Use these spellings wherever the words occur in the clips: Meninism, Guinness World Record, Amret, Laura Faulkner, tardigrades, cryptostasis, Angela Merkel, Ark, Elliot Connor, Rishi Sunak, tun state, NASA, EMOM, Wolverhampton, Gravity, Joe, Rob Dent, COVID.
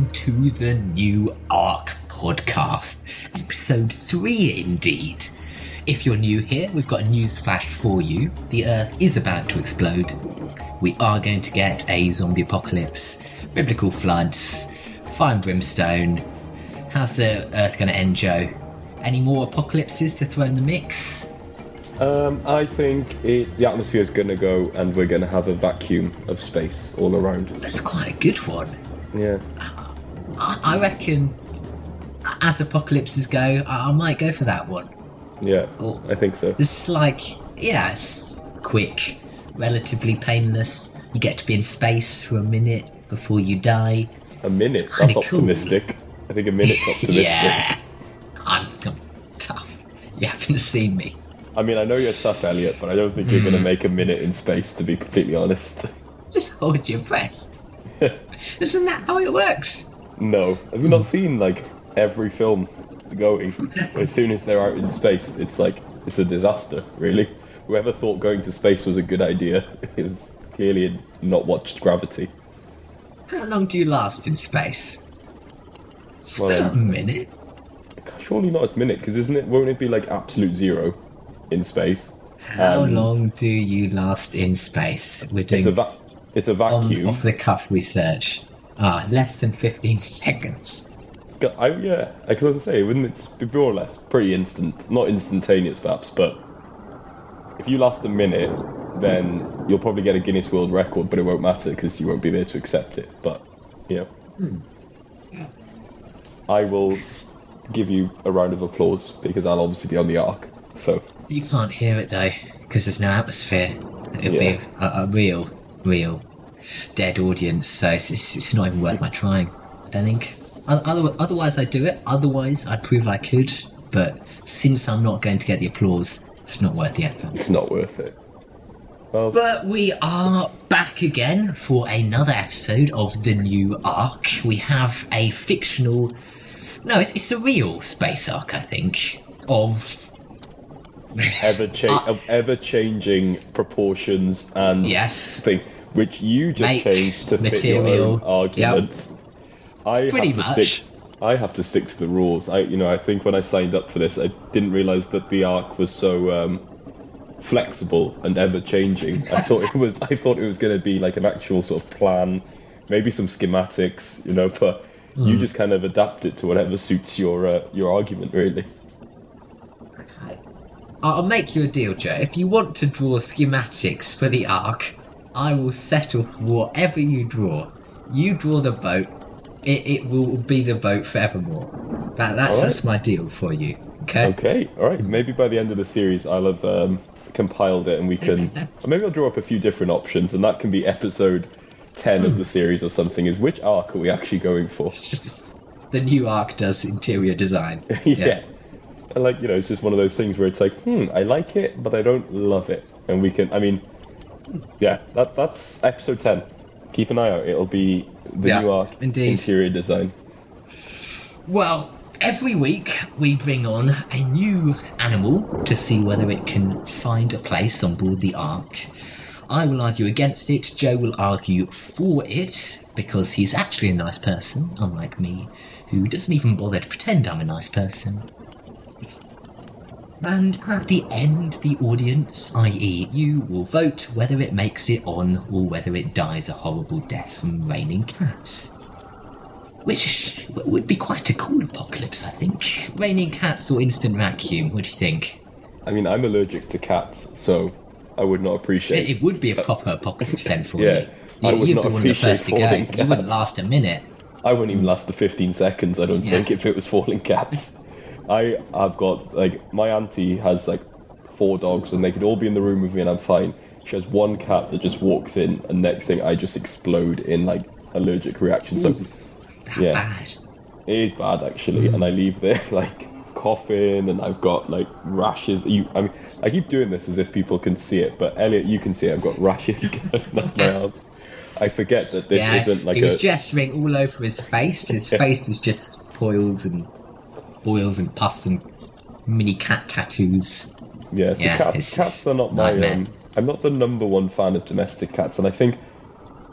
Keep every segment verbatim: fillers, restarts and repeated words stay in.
welcome to the new Ark podcast, episode three indeed. If you're new here, we've got a news flash for you. The Earth is about to explode. We are going to get a zombie apocalypse, biblical floods, fire and brimstone. How's the Earth going to end, Joe? Any more apocalypses to throw in the mix? Um, I think it, the atmosphere is going to go and we're going to have a vacuum of space all around. That's quite a good one. Yeah. I, I reckon as apocalypses go, I, I might go for that one. Yeah, or, I think so. This is like, yeah, it's quick, relatively painless. You get to be in space for a minute before you die. A minute? It's That's optimistic. Cool. I think a minute's optimistic. Yeah. I'm, I'm tough. You haven't seen me. I mean, I know you're tough, Elliot, but I don't think mm. you're going to make a minute in space, to be completely honest. Just hold your breath. Isn't that how it works? No. Have you not seen, like, every film going? As soon as they're out in space, it's like, it's a disaster, really. Whoever thought going to space was a good idea has clearly not watched Gravity. How long do you last in space? It's well, about a minute. Surely not a minute, because isn't it, won't it be, like, absolute zero? In space. How um, long do you last in space? We're doing it's a, va- it's a vacuum. Off the cuff research. Ah, less than fifteen seconds. I, yeah, because as I say, wouldn't it be more or less pretty instant? Not instantaneous, perhaps, but if you last a minute, then you'll probably get a Guinness World Record, but it won't matter because you won't be there to accept it. But you know, hmm. yeah. I will give you a round of applause because I'll obviously be on the Ark. So. You can't hear it though, because there's no atmosphere. It would yeah. be a, a real, real dead audience, so it's, it's, it's not even worth my trying, I don't think. Other, otherwise I'd do it, otherwise I'd prove I could, but since I'm not going to get the applause, it's not worth the effort. It's not worth it. Well, but we are back again for another episode of the new Ark. We have a fictional... No, it's, it's a real space Ark, I think, of... Ever cha- uh, of ever-changing proportions and yes, thing, which you just Make, changed to fit material, your own argument. Yep. I Pretty have to much. Stick, I have to stick to the rules. I, you know, I think when I signed up for this, I didn't realise that the Ark was so um, flexible and ever-changing. I thought it was. I thought it was going to be like an actual sort of plan, maybe some schematics, you know. But mm. you just kind of adapt it to whatever suits your uh, your argument, really. I'll make you a deal, Joe. If you want to draw schematics for the Ark, I will settle for whatever you draw. You draw the boat, it, it will be the boat forevermore. That, that's, right. that's my deal for you, okay? Okay, alright. Maybe by the end of the series I'll have um, compiled it and we can... or maybe I'll draw up a few different options and that can be episode ten mm. of the series or something. Is which Ark are we actually going for? Just, the new Ark does interior design. yeah. yeah. And like, you know, it's just one of those things where it's like, hmm, I like it, but I don't love it. And we can, I mean, yeah, that that's episode ten. Keep an eye out. It'll be the yeah, new Ark indeed. Interior design. Well, every week we bring on a new animal to see whether it can find a place on board the Ark. I will argue against it. Joe will argue for it because he's actually a nice person, unlike me, who doesn't even bother to pretend I'm a nice person. And at the end, the audience, that is you, will vote whether it makes it on or whether it dies a horrible death from raining cats. Which would be quite a cool apocalypse, I think. Raining cats or instant vacuum, what do you think? I mean, I'm allergic to cats, so I would not appreciate it. It would be a proper apocalypse then for yeah, you. I would You'd not be one of the first to go. Cats. You wouldn't last a minute. I wouldn't even last the fifteen seconds, I don't yeah. think, if it was falling cats. I have got, like, my auntie has, like, four dogs, and they could all be in the room with me, and I'm fine. She has one cat that just walks in, and next thing I just explode in, like, allergic reaction. Ooh, so, that yeah, bad. It is bad, actually, mm. and I leave there, like, coughing, and I've got, like, rashes. You, I mean, I keep doing this as if people can see it, but, Elliot, you can see it. I've got rashes going up my arm. I forget that this yeah, isn't, like, he a... He was gesturing all over his face. His yeah. face is just coils and... boils and pus and mini cat tattoos. Yeah, so yeah, cat, cats are not my... Um, I'm not the number one fan of domestic cats, and I think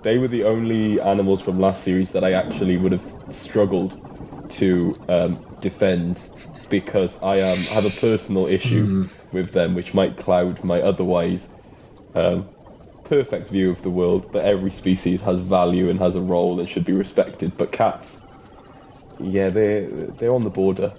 They were the only animals from last series that I actually would have struggled to um, defend, because I um, have a personal issue mm. with them, which might cloud my otherwise um, perfect view of the world, that every species has value and has a role and should be respected. But cats, yeah, they're, they're on the border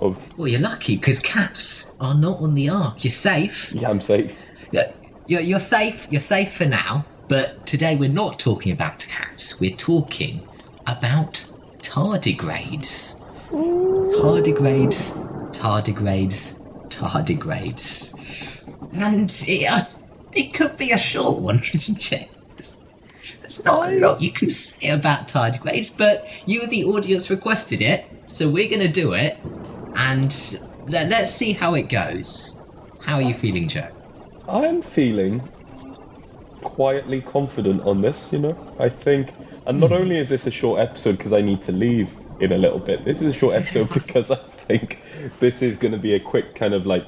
of... Well, you're lucky, because cats are not on the Ark. You're safe. Yeah, I'm safe. Yeah, you're, you're safe. You're safe for now. But today we're not talking about cats. We're talking about tardigrades. Tardigrades, tardigrades, tardigrades. And it, uh, it could be a short one, couldn't it? There's not a lot you can say about tardigrades, but you, the audience, requested it, so we're going to do it. And let, let's see how it goes. How are you feeling, Joe? I'm feeling... quietly confident on this, you know, I think. And not only is this a short episode because I need to leave in a little bit, this is a short episode because I think this is going to be a quick kind of like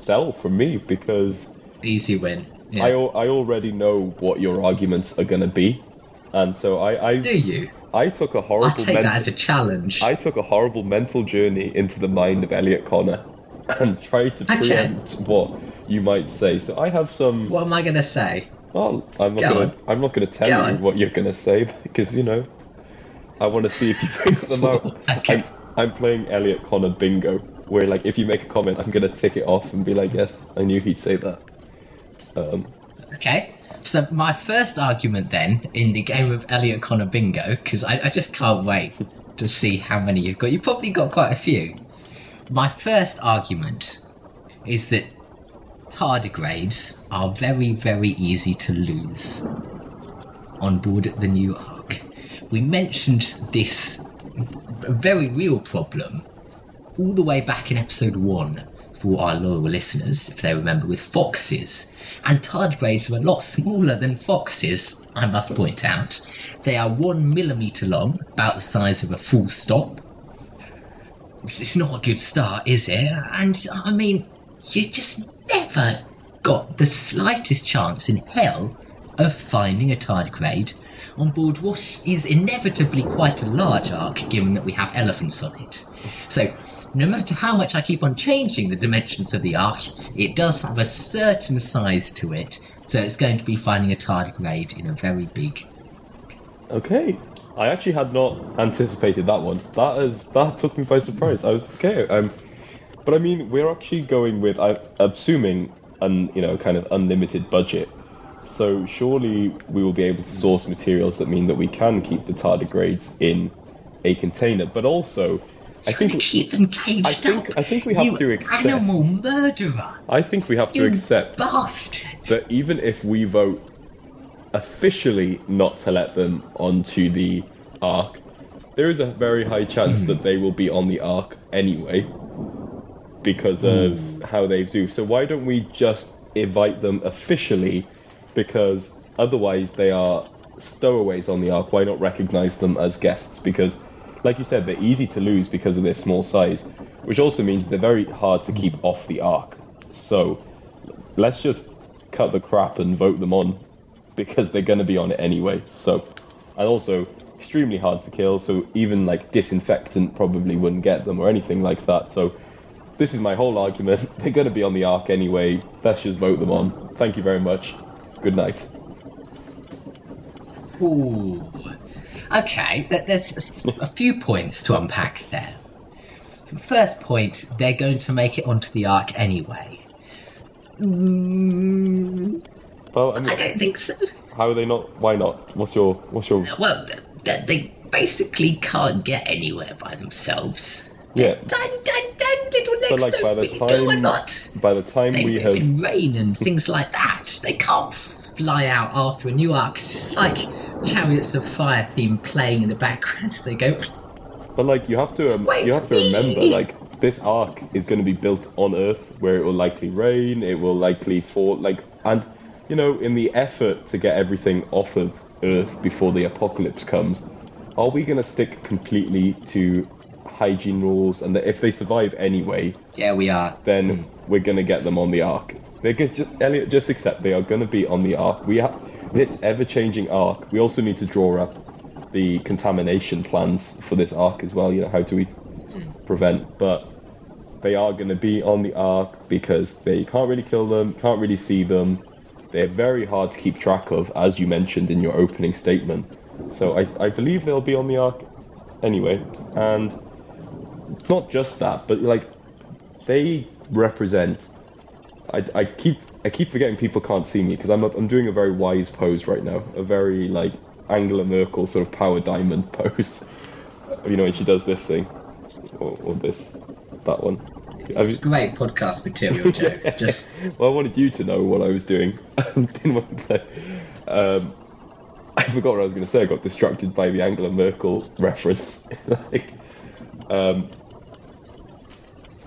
sell from me, because easy win. Yeah. I, I already know what your arguments are going to be, and so I, I do you I took a horrible I take mental, that as a challenge I took a horrible mental journey into the mind of Elliot Connor and tried to okay. preempt what you might say. So I have some... What am I going to say? Well, I'm not going to I'm not going to tell Go you on. what you're going to say, because, you know, I want to see if you bring them out. Okay. I, I'm playing Elliot Connor bingo, where, like, if you make a comment, I'm going to tick it off and be like, yes, I knew he'd say that. Um, okay. So my first argument, then, in the game of Elliot Connor bingo, because I, I just can't wait to see how many you've got. You've probably got quite a few. My first argument is that tardigrades are very, very easy to lose on board the new Ark. We mentioned this very real problem all the way back in episode one for our loyal listeners, if they remember, with foxes. And tardigrades are a lot smaller than foxes, I must point out. They are one millimetre long, about the size of a full stop. It's not a good start, is it? And, I mean, you just... never got the slightest chance in hell of finding a tardigrade on board what is inevitably quite a large Ark, given that we have elephants on it. So, no matter how much I keep on changing the dimensions of the Ark, it does have a certain size to it, so it's going to be finding a tardigrade in a very big... Okay, I actually had not anticipated that one. That is, that took me by surprise. I was, okay, I'm... Um... But I mean, we're actually going with, I'm assuming, un, you know, kind of unlimited budget. So surely we will be able to source materials that mean that we can keep the tardigrades in a container. But also, I think keep them caged I think, up. I think we have you to accept animal murderer. I think we have you to accept bastard. that even if we vote officially not to let them onto the Ark, there is a very high chance mm. that they will be on the Ark anyway, because of mm. how they do. So why don't we just invite them officially, because otherwise they are stowaways on the Ark. Why not recognise them as guests? Because, like you said, they're easy to lose because of their small size, which also means they're very hard to keep off the Ark. So let's just cut the crap and vote them on, because they're going to be on it anyway. So, and also extremely hard to kill, so even like disinfectant probably wouldn't get them or anything like that. So this is my whole argument. They're going to be on the Ark anyway. Let's just vote them on. Thank you very much. Good night. Ooh. Okay, there's a few points to unpack there. First point, they're going to make it onto the Ark anyway. Mm, well, I, mean, I don't think so. How are they not? Why not? What's your... What's your... Well, they, they basically can't get anywhere by themselves. Yeah. Dun, dun, dun, little legs like, don't really do a lot. By the time they we have in rain and things like that, they can't fly out after a new Ark. It's just like Chariots of Fire theme playing in the background. They go. But like you have to, um, you have to remember, me. like this Ark is going to be built on Earth, where it will likely rain, it will likely fall, like, and you know, in the effort to get everything off of Earth before the apocalypse comes, are we going to stick completely to hygiene rules, and that if they survive anyway, yeah, we are, then mm. we're gonna get them on the Ark. They just, Elliot, just accept they are gonna be on the Ark. We have, this ever-changing arc, we also need to draw up the contamination plans for this arc as well. You know, how do we prevent? But they are going to be on the arc because they can't really kill them, can't really see them. They're very hard to keep track of, as you mentioned in your opening statement. So I, I believe they'll be on the arc anyway. And not just that, but like they represent. I, I keep I keep forgetting people can't see me because I'm I'm doing a very wise pose right now, a very like Angela Merkel sort of power diamond pose. You know, when she does this thing, or, or this, that one. It's great podcast material, Joe. Yeah. Just well, I wanted you to know what I was doing. Didn't want to play. Um, I forgot what I was going to say. I got distracted by the Angela Merkel reference. like, um,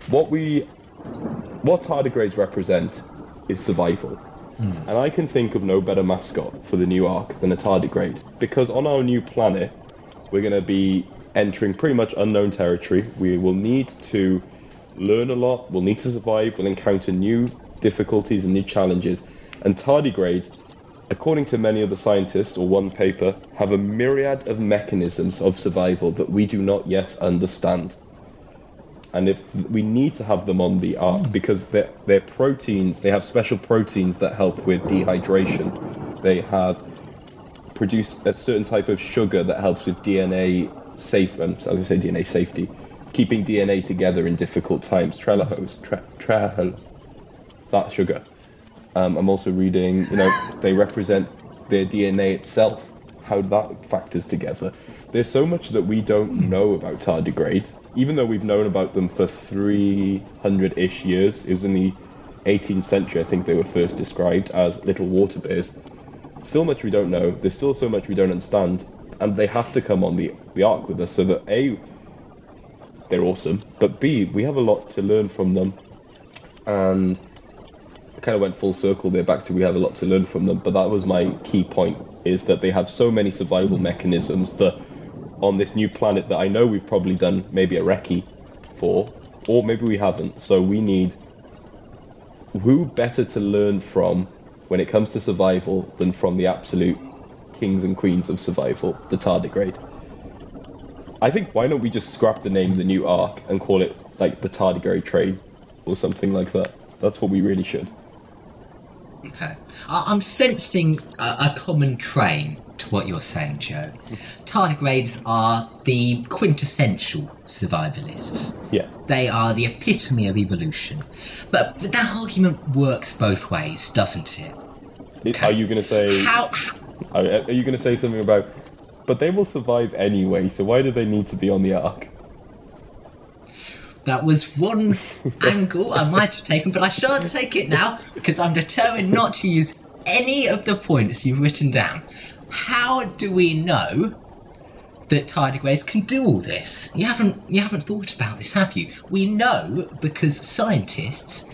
what we, what tardigrades represent is survival, mm. and I can think of no better mascot for the new arc than a tardigrade, because on our new planet, we're going to be entering pretty much unknown territory. We will need to learn a lot, we'll need to survive, we'll encounter new difficulties and new challenges. And tardigrades, according to many other scientists, or one paper, have a myriad of mechanisms of survival that we do not yet understand. And if we need to have them on the arc, because they're, they're proteins, they have special proteins that help with dehydration. They have produced a certain type of sugar that helps with D N A safe, I'm going to say D N A safety, keeping D N A together in difficult times. Trelahose, tra, tra, that sugar. Um, I'm also reading, you know, they represent their D N A itself, how that factors together. There's so much that we don't know about tardigrades, even though we've known about them for three hundred-ish years. It was in the eighteenth century, I think they were first described as little water bears. Still much we don't know. There's still so much we don't understand, and they have to come on the, the arc with us so that A, they're awesome, but B, we have a lot to learn from them. And I kind of went full circle there back to we have a lot to learn from them, but that was my key point, is that they have so many survival mechanisms that on this new planet that I know we've probably done maybe a recce for, or maybe we haven't, so we need who better to learn from when it comes to survival than from the absolute kings and queens of survival, the tardigrade. I think why don't we just scrap the name of the new arc and call it like the tardigrade trade or something like that. That's what we really should. Okay. I'm sensing a, a common train to what you're saying, Joe. Tardigrades are the quintessential survivalists. Yeah. They are the epitome of evolution. But, but that argument works both ways, doesn't it? Okay. Are you going to say... How... Are you going to say something about... But they will survive anyway, so why do they need to be on the ark? That was one angle I might have taken, but I shan't take it now, because I'm determined not to use any of the points you've written down. How do we know that tardigrades can do all this? You haven't, you haven't thought about this, have you? We know because scientists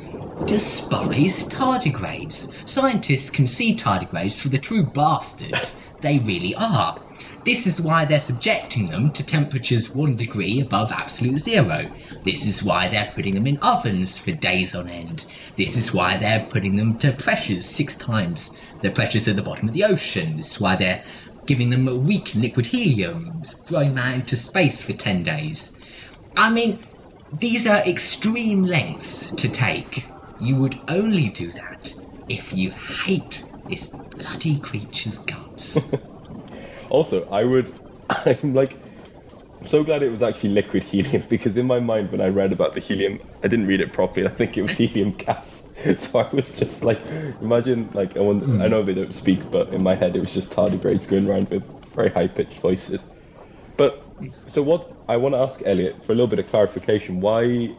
despise tardigrades. Scientists can see tardigrades for the true bastards they really are. This is why they're subjecting them to temperatures one degree above absolute zero. This is why they're putting them in ovens for days on end. This is why they're putting them to pressures six times the pressures at the bottom of the ocean. This is why they're giving them a week in liquid helium, throwing that into space for ten days. I mean, these are extreme lengths to take. You would only do that if you hate this bloody creature's guts. Also, I would, I'm like, I'm so glad it was actually liquid helium, because in my mind when I read about the helium, I didn't read it properly, I think it was helium gas. So I was just like, imagine, like, I, wonder, mm. I know they don't speak, but in my head it was just tardigrades going around with very high-pitched voices. But, so what, I want to ask Elliot for a little bit of clarification, why...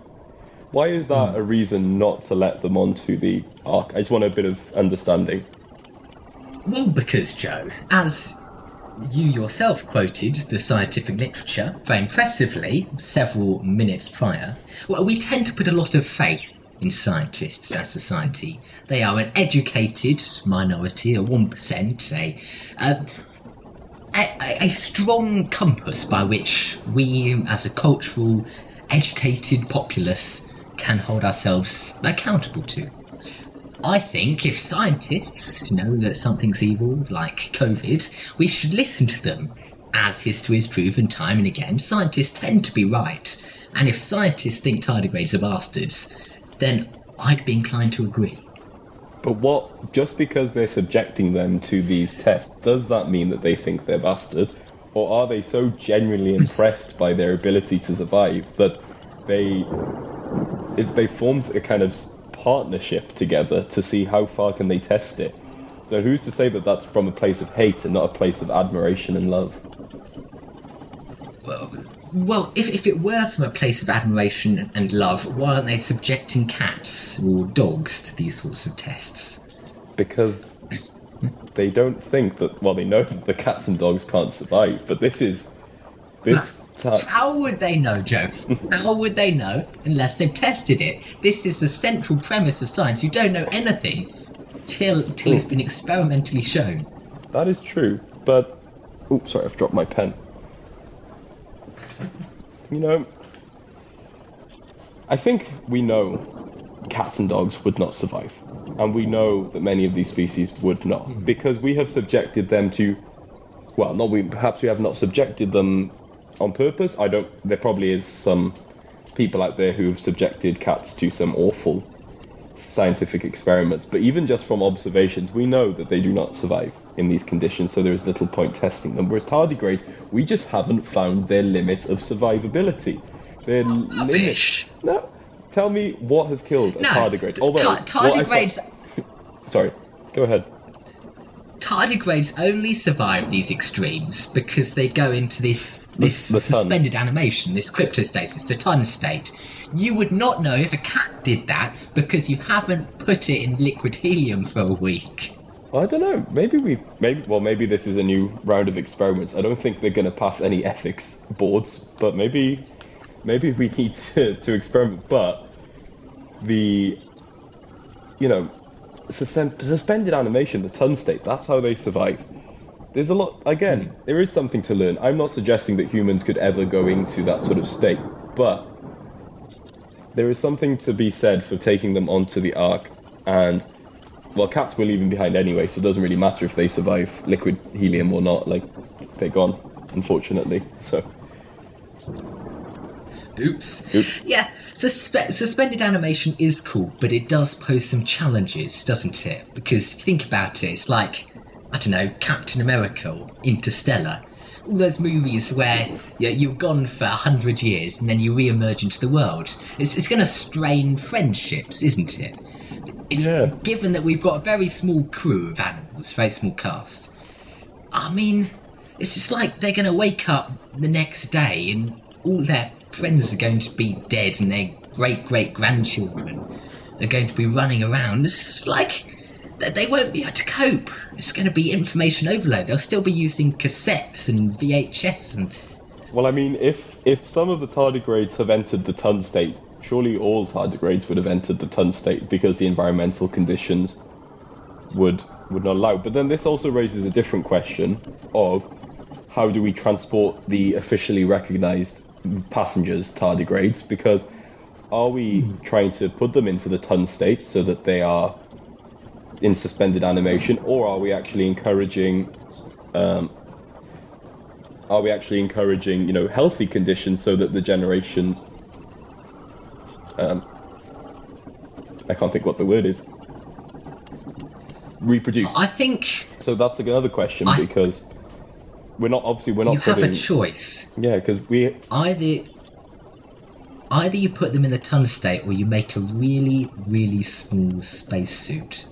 Why is that a reason not to let them onto the arc? I just want a bit of understanding. Well, because, Joe, as you yourself quoted the scientific literature very impressively several minutes prior, well, we tend to put a lot of faith in scientists as a society. They are an educated minority, a one percent, a, uh, a, a strong compass by which we, as a cultural, educated populace, can hold ourselves accountable to. I think if scientists know that something's evil, like COVID, we should listen to them. As history has proven time and again, scientists tend to be right. And if scientists think tardigrades are bastards, then I'd be inclined to agree. But what, just because they're subjecting them to these tests, does that mean that they think they're bastards? Or are they so genuinely impressed by their ability to survive that they, it, they form a kind of partnership together to see how far can they test it? So who's to say that that's from a place of hate and not a place of admiration and love? Well, well if, if it were from a place of admiration and love, why aren't they subjecting cats or dogs to these sorts of tests? Because they don't think that, well, they know that the cats and dogs can't survive, but this is... this. Tar- How would they know, Joe? How would they know unless they've tested it? This is the central premise of science. You don't know anything till till it's been experimentally shown. That is true, but... Oops, sorry, I've dropped my pen. You know, I think we know cats and dogs would not survive, and we know that many of these species would not, because we have subjected them to, well, not we, perhaps we have not subjected them on purpose. I don't, there probably is some people out there who have subjected cats to some awful scientific experiments, but even just from observations, we know that they do not survive in these conditions, so there is little point testing them. Whereas tardigrades, we just haven't found their limit of survivability. Their oh, limit. No, tell me what has killed a no, tardigrade. Although, t- tardigrades. Fi- Sorry, go ahead. Tardigrades only survive these extremes because they go into this this the, the suspended animation, this cryptostasis, the tun state. You would not know if a cat did that because you haven't put it in liquid helium for a week. I don't know. Maybe we, maybe well, maybe this is a new round of experiments. I don't think they're going to pass any ethics boards, but maybe, maybe we need to, to experiment. But the, you know, sus- suspended animation, the tun state. That's how they survive. There's a lot. Again, there is something to learn. I'm not suggesting that humans could ever go into that sort of state, but there is something to be said for taking them onto the Ark. And, well, cats we're leaving behind anyway, so it doesn't really matter if they survive liquid helium or not. Like, they're gone, unfortunately. So, oops. Oops. Yeah, suspe- suspended animation is cool, but it does pose some challenges, doesn't it? Because, think about it, it's like, I don't know, Captain America or Interstellar. All those movies where you know, you're gone for a hundred years and then you re-emerge into the world. It's it's going to strain friendships, isn't it? It's, yeah. Given that we've got a very small crew of animals, very small cast, I mean, it's just like they're going to wake up the next day and all their friends are going to be dead and their great-great-grandchildren are going to be running around. It's like... they won't be able to cope. It's going to be information overload. They'll still be using cassettes and V H S and... Well, I mean, if if some of the tardigrades have entered the tun state, surely all tardigrades would have entered the tun state because the environmental conditions would would not allow. But then this also raises a different question of how do we transport the officially recognised passengers, tardigrades, because are we mm. trying to put them into the tun state so that they are in suspended animation, or are we actually encouraging um, are we actually encouraging you know healthy conditions so that the generations um, I can't think what the word is reproduce. I think so that's another question I because th- we're not obviously we're not you putting, have a choice yeah because we either either you put them in the tun state or you make a really really small spacesuit.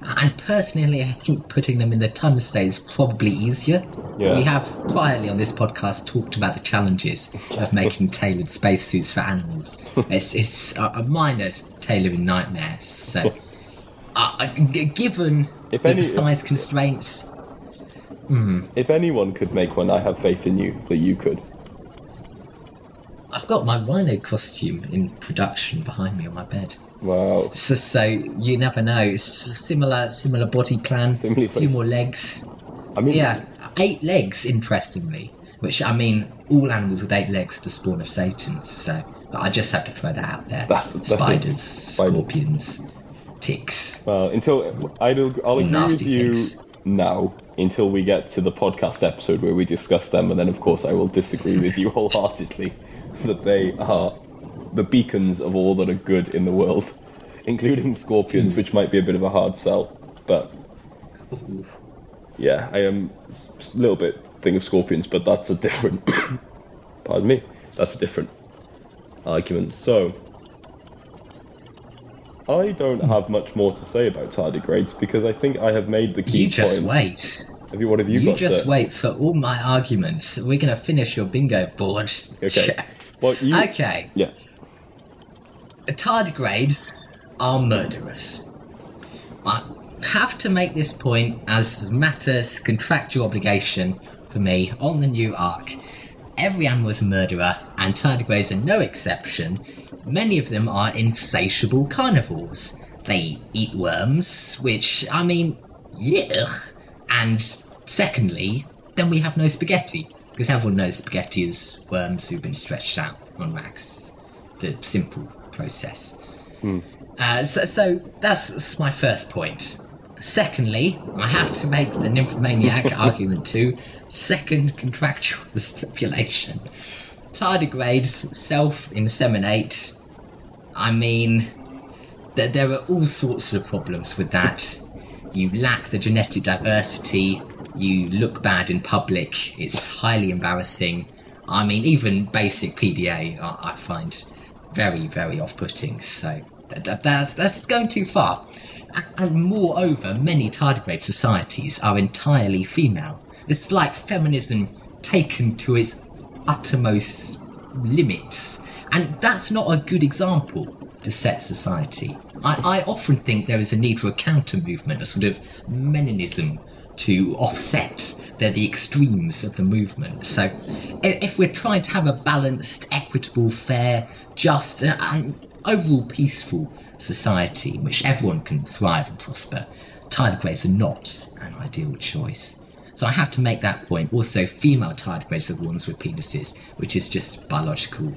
And personally, I think putting them in the tun state is probably easier. Yeah. We have priorly on this podcast talked about the challenges of making tailored spacesuits for animals. It's it's a minor tailoring nightmare. So, uh, given if any, the size constraints, mm, if anyone could make one, I have faith in you that you could. I've got my rhino costume in production behind me on my bed. Wow. So, so you never know. Similar similar body plan, a few more legs. I mean, yeah, eight legs, interestingly. Which, I mean, all animals with eight legs are the spawn of Satan, so... But I just have to throw that out there. That's, Spiders, that's, scorpions, ticks. Well, until I'll, I'll agree Nasty with you ticks. now, until we get to the podcast episode where we discuss them, and then of course I will disagree with you wholeheartedly that they are the beacons of all that are good in the world, including scorpions, which might be a bit of a hard sell, but yeah, I am a little bit thing of scorpions, but that's a different pardon me, that's a different argument. So I don't have much more to say about tardigrades because I think I have made the key point. You just wait. Have you, what have you, you got? You just to... wait for all my arguments. We're going to finish your bingo board. Okay. Well, you... Okay. Yeah. The tardigrades are murderous. I have to make this point as matters contractual obligation for me on the new Ark. Every animal is a murderer, and tardigrades are no exception. Many of them are insatiable carnivores. They eat worms, which, I mean, yuck. And secondly, then we have no spaghetti, because everyone knows spaghetti is worms who've been stretched out on racks. The simple process. Mm. Uh, so, so that's my first point. Secondly, I have to make the nymphomaniac argument too. Second contractual stipulation. Tardigrades self-inseminate. I mean, that there are all sorts of problems with that. You lack the genetic diversity. You look bad in public. It's highly embarrassing. I mean, even basic P D A I, I find very, very off-putting. So that, that, that's, that's going too far. And moreover, many tardigrade societies are entirely female. It's like feminism taken to its uttermost limits, and that's not a good example to set society. I, I often think there is a need for a counter movement, a sort of Meninism, to offset the, the extremes of the movement. So if we're trying to have a balanced, equitable, fair, just and overall peaceful society in which everyone can thrive and prosper, tardigrades are not an ideal choice. So I have to make that point. Also, female tardigrades are the ones with penises, which is just biological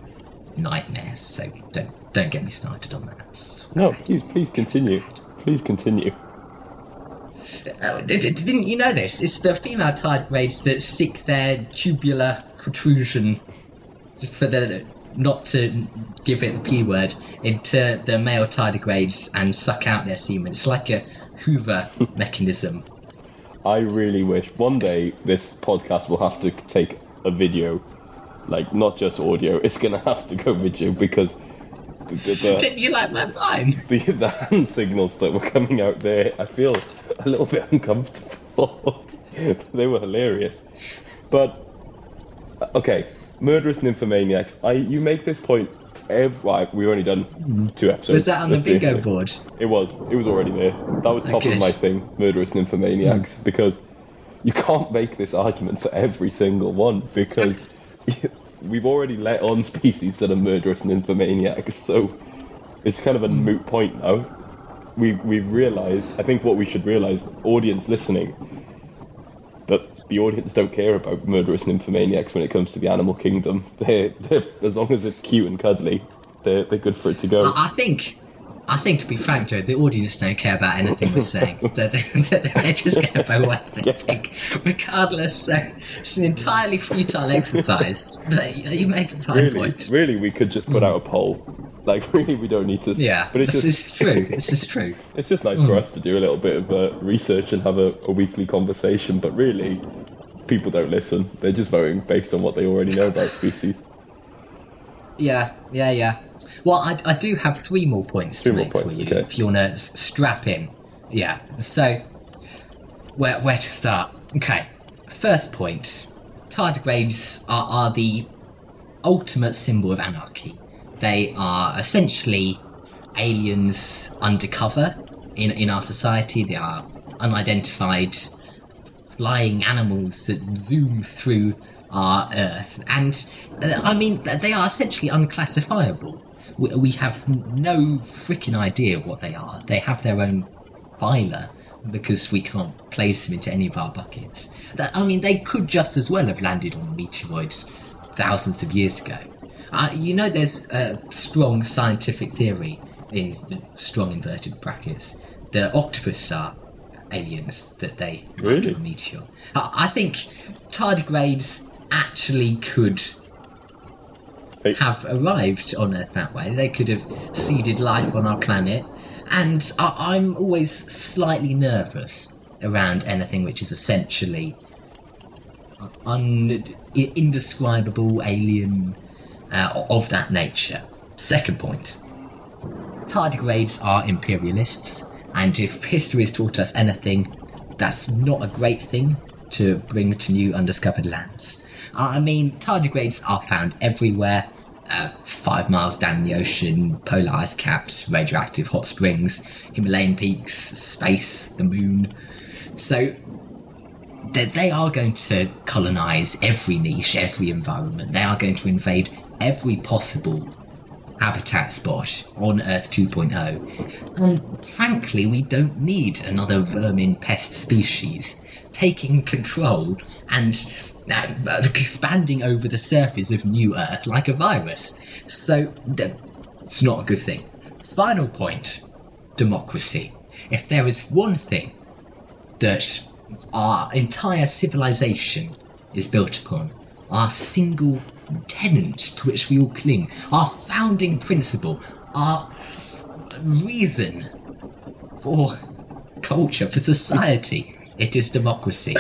nightmares. So don't don't get me started on that. No, please, please continue. Please continue. Uh, didn't you know this? It's the female tardigrades that stick their tubular protrusion for the not to give it the P word into the male tardigrades and suck out their semen. It's like a Hoover mechanism. I really wish one day this podcast will have to take a video, like not just audio. It's gonna have to go video because the, the, the, you like my line? The, the hand signals that were coming out there, I feel a little bit uncomfortable. They were hilarious, but okay, murderous nymphomaniacs. I you make this point. Every, right, we've only done two episodes. Was that on the bingo board? It was. It was already there. That was top of my thing, murderous nymphomaniacs, mm. because you can't make this argument for every single one, because we've already let on species that are murderous nymphomaniacs, so it's kind of a moot point now. We, we've realised, I think what we should realise, audience listening, that the audience don't care about murderous nymphomaniacs when it comes to the animal kingdom. They're, they're, as long as it's cute and cuddly, they're, they're good for it to go. I, I think, I think to be frank, Joe, the audience don't care about anything we're saying. They're, they're, they're just going to go what they think, regardless. So it's an entirely futile exercise. But you, you make a fine really, point. Really, we could just put mm. out a poll. Like, really, we don't need to... Yeah, but it's this just, is true. This is true. It's just nice mm. for us to do a little bit of uh, research and have a, a weekly conversation, but really, people don't listen. They're just voting based on what they already know about species. Yeah, yeah, yeah. Well, I, I do have three more points three to make more points, for you, okay. If you want to s- strap in. Yeah, so, where, where to start? Okay, first point. Tardigrades are, are the ultimate symbol of anarchy. They are essentially aliens undercover in, in our society. They are unidentified flying animals that zoom through our Earth. And, uh, I mean, they are essentially unclassifiable. We, we have no freaking idea what they are. They have their own phyla because we can't place them into any of our buckets. That, I mean, they could just as well have landed on a meteoroid thousands of years ago. Uh, you know, there's a strong scientific theory in strong inverted brackets, the octopus are aliens that they landed really? on a meteor. I think tardigrades actually could they... have arrived on Earth that way. They could have seeded life on our planet. And I- I'm always slightly nervous around anything which is essentially un- indescribable alien uh, of that nature. Second point. Tardigrades are imperialists, and if history has taught us anything, that's not a great thing to bring to new undiscovered lands. I mean, tardigrades are found everywhere, uh, five miles down the ocean, polar ice caps, radioactive hot springs, Himalayan peaks, space, the moon. So they, they are going to colonise every niche, every environment. They are going to invade every possible habitat spot on Earth two point oh, and frankly we don't need another vermin pest species taking control and uh, expanding over the surface of new Earth like a virus. So th- it's not a good thing. Final point, democracy. If there is one thing that our entire civilization is built upon, our single tenant to which we all cling, our founding principle, our reason for culture, for society, it is democracy.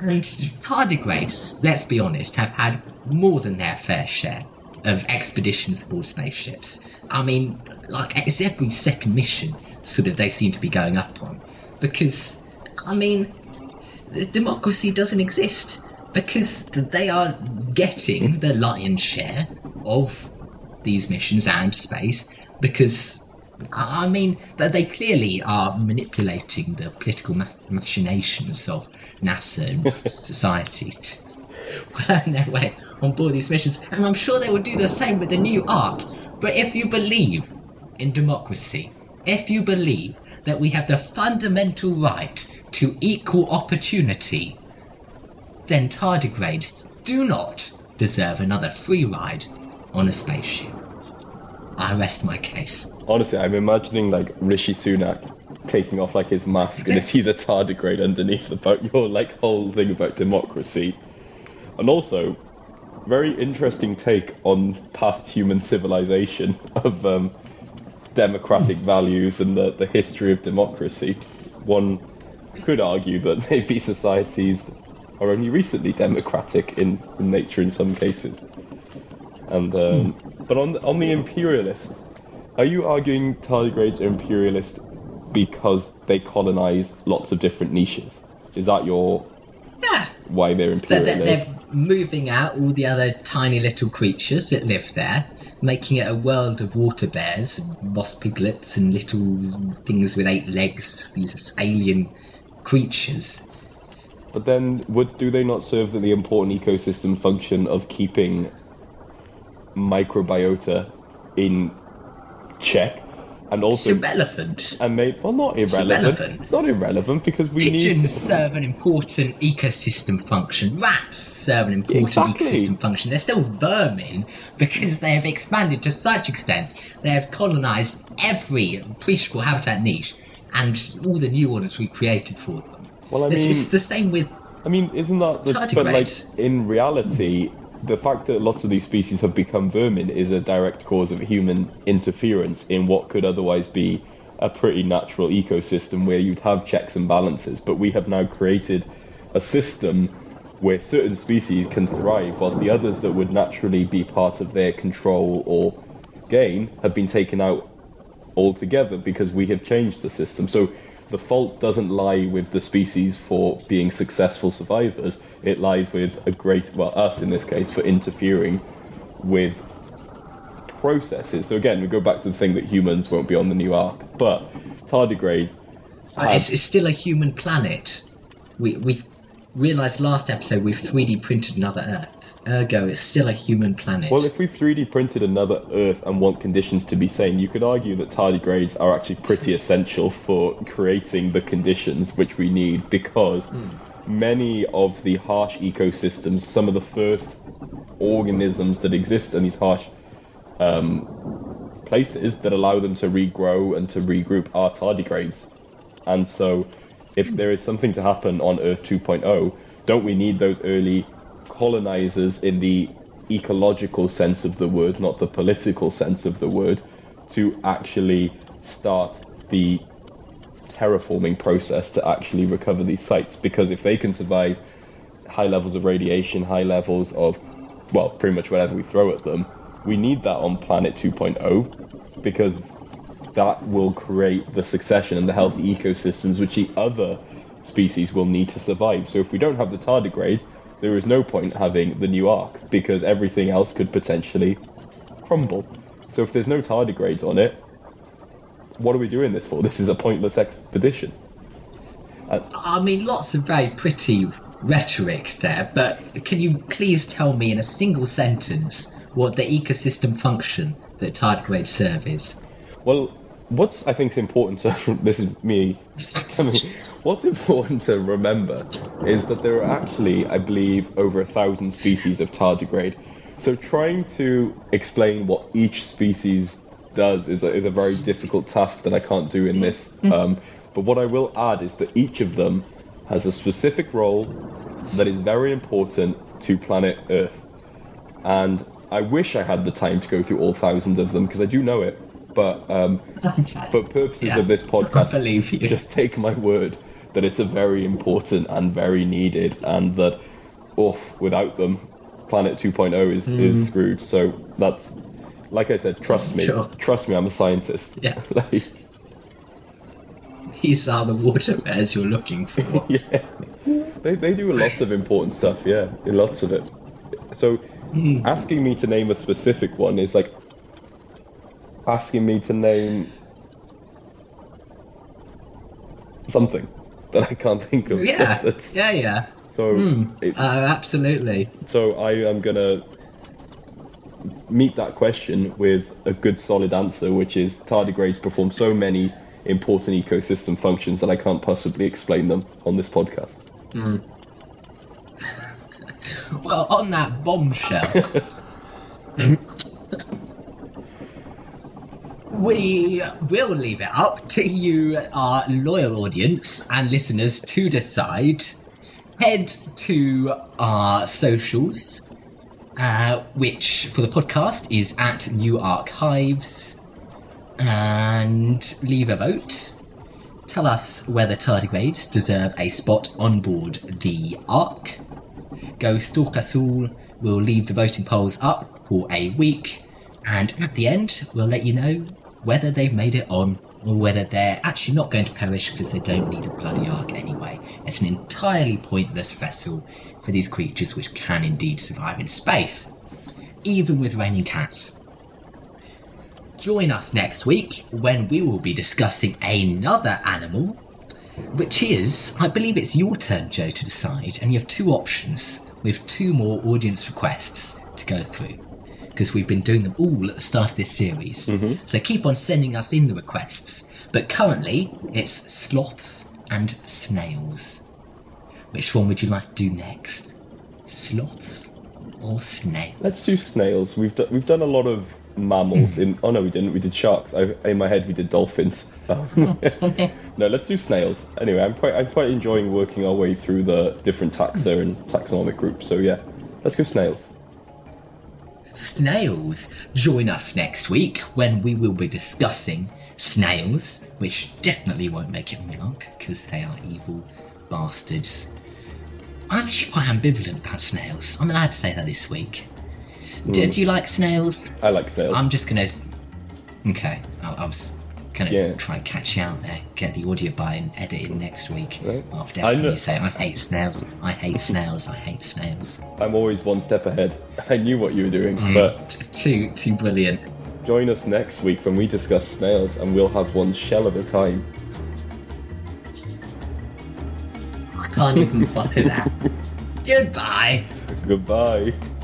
And tardigrades, let's be honest, have had more than their fair share of expeditions aboard spaceships. I mean, like, it's every second mission sort of they seem to be going up on, because, I mean, democracy doesn't exist. Because they are getting the lion's share of these missions and space, because, I mean, they clearly are manipulating the political machinations of NASA and society to earn their way on board these missions. And I'm sure they will do the same with the new Ark. But if you believe in democracy, if you believe that we have the fundamental right to equal opportunity, then tardigrades do not deserve another free ride on a spaceship. I rest my case. Honestly, I'm imagining, like, Rishi Sunak taking off, like, his mask, and if he's a tardigrade underneath, about your, like, whole thing about democracy. And also, very interesting take on past human civilization of um, democratic values and the, the history of democracy. One could argue that maybe societies are only recently democratic in, in nature in some cases. And um, hmm. But on the, on the imperialists, are you arguing tardigrades are imperialist because they colonise lots of different niches? Is that your yeah. why they're imperialist? They're, they're moving out all the other tiny little creatures that live there, making it a world of water bears, and moss piglets, and little things with eight legs, these alien creatures. But then, would do they not serve the important ecosystem function of keeping microbiota in check, and also it's irrelevant? And maybe, well, not irrelevant. It's irrelevant. It's not irrelevant because we Pigeons need pigeons serve an important ecosystem function. Rats serve an important exactly. ecosystem function. They're still vermin because they have expanded to such extent they have colonised every appreciable habitat niche and all the new ones we created for them. Well, I mean, it's the same with I mean, isn't that the, tardigrades. But, like, in reality, the fact that lots of these species have become vermin is a direct cause of human interference in what could otherwise be a pretty natural ecosystem where you'd have checks and balances. But we have now created a system where certain species can thrive, whilst the others that would naturally be part of their control or gain have been taken out altogether because we have changed the system. So the fault doesn't lie with the species for being successful survivors. It lies with a great, well, us in this case, for interfering with processes. So again, we go back to the thing that humans won't be on the new Ark, but tardigrades have... It's, it's still a human planet. We, we've realised last episode we've three D printed another Earth. Ergo, it's still a human planet. Well, if we've three D printed another Earth and want conditions to be sane, you could argue that tardigrades are actually pretty essential for creating the conditions which we need, because mm. many of the harsh ecosystems, some of the first organisms that exist in these harsh um, places that allow them to regrow and to regroup are tardigrades. And so if there is something to happen on Earth two point oh, don't we need those early colonizers in the ecological sense of the word, not the political sense of the word, to actually start the terraforming process to actually recover these sites? Because if they can survive high levels of radiation, high levels of, well, pretty much whatever we throw at them, we need that on Planet two point oh, because that will create the succession and the healthy ecosystems which the other species will need to survive. So if we don't have the tardigrades, there is no point having the new Ark, because everything else could potentially crumble. So if there's no tardigrades on it, what are we doing this for? This is a pointless expedition. Uh, I mean, lots of very pretty rhetoric there, but can you please tell me in a single sentence what the ecosystem function that tardigrades serve is? Well, what's I think is important to this is me coming. What's important to remember is that there are actually, I believe, over a thousand species of tardigrade. So trying to explain what each species does is a, is a very difficult task that I can't do in this. Um, but what I will add is that each of them has a specific role that is very important to planet Earth. And I wish I had the time to go through all thousand of them, because I do know it. But um, for purposes yeah, of this podcast, I believe you. Just take my word that it's a very important and very needed, and that, oof, without them, Planet two point oh is, mm. is screwed. So that's, like I said, trust me. Sure. Trust me, I'm a scientist. Yeah. Like, these are the water bears you're looking for. Yeah. They they do a lot of important stuff, yeah. Lots of it. So mm. asking me to name a specific one is like asking me to name something that I can't think of. Yeah, That's, yeah, yeah. So mm. it, uh, absolutely. So I am going to meet that question with a good solid answer, which is tardigrades perform so many important ecosystem functions that I can't possibly explain them on this podcast. Mm. Well, on that bombshell, we will leave it up to you, our loyal audience and listeners, to decide. Head to our socials, uh, which for the podcast is at New Archives, and leave a vote. Tell us whether tardigrades deserve a spot on board the Ark. Go stalk us all. We'll leave the voting polls up for a week, and at the end we'll let you know whether they've made it on, or whether they're actually not going to perish because they don't need a bloody Ark anyway. It's an entirely pointless vessel for these creatures, which can indeed survive in space, even with raining cats. Join us next week when we will be discussing another animal, which is, I believe it's your turn, Joe, to decide, and you have two options with two more audience requests to go through, because we've been doing them all at the start of this series. Mm-hmm. So keep on sending us in the requests, but currently it's sloths and snails. Which one would you like to do next? Sloths or snails? Let's do snails. We've do- we've done a lot of mammals in oh no we didn't we did sharks. I, in my head we did dolphins. No, let's do snails anyway. I'm quite I'm quite enjoying working our way through the different taxa and taxonomic groups, so yeah, let's go snails. Snails join us next week when we will be discussing snails, which definitely won't make it on the Ark because they are evil bastards. I'm actually quite ambivalent about snails. I'm allowed to say that this week. Do, do you like snails? I like snails. I'm just going to... Okay. I, I was going to yeah. try and catch you out there, get the audio by and edit it next week. Right. After everyone saying, I hate snails, I hate snails, I hate snails. I'm always one step ahead. I knew what you were doing, mm, but... Too, too brilliant. Join us next week when we discuss snails, and we'll have one shell of a time. I can't even follow that. Goodbye. Goodbye.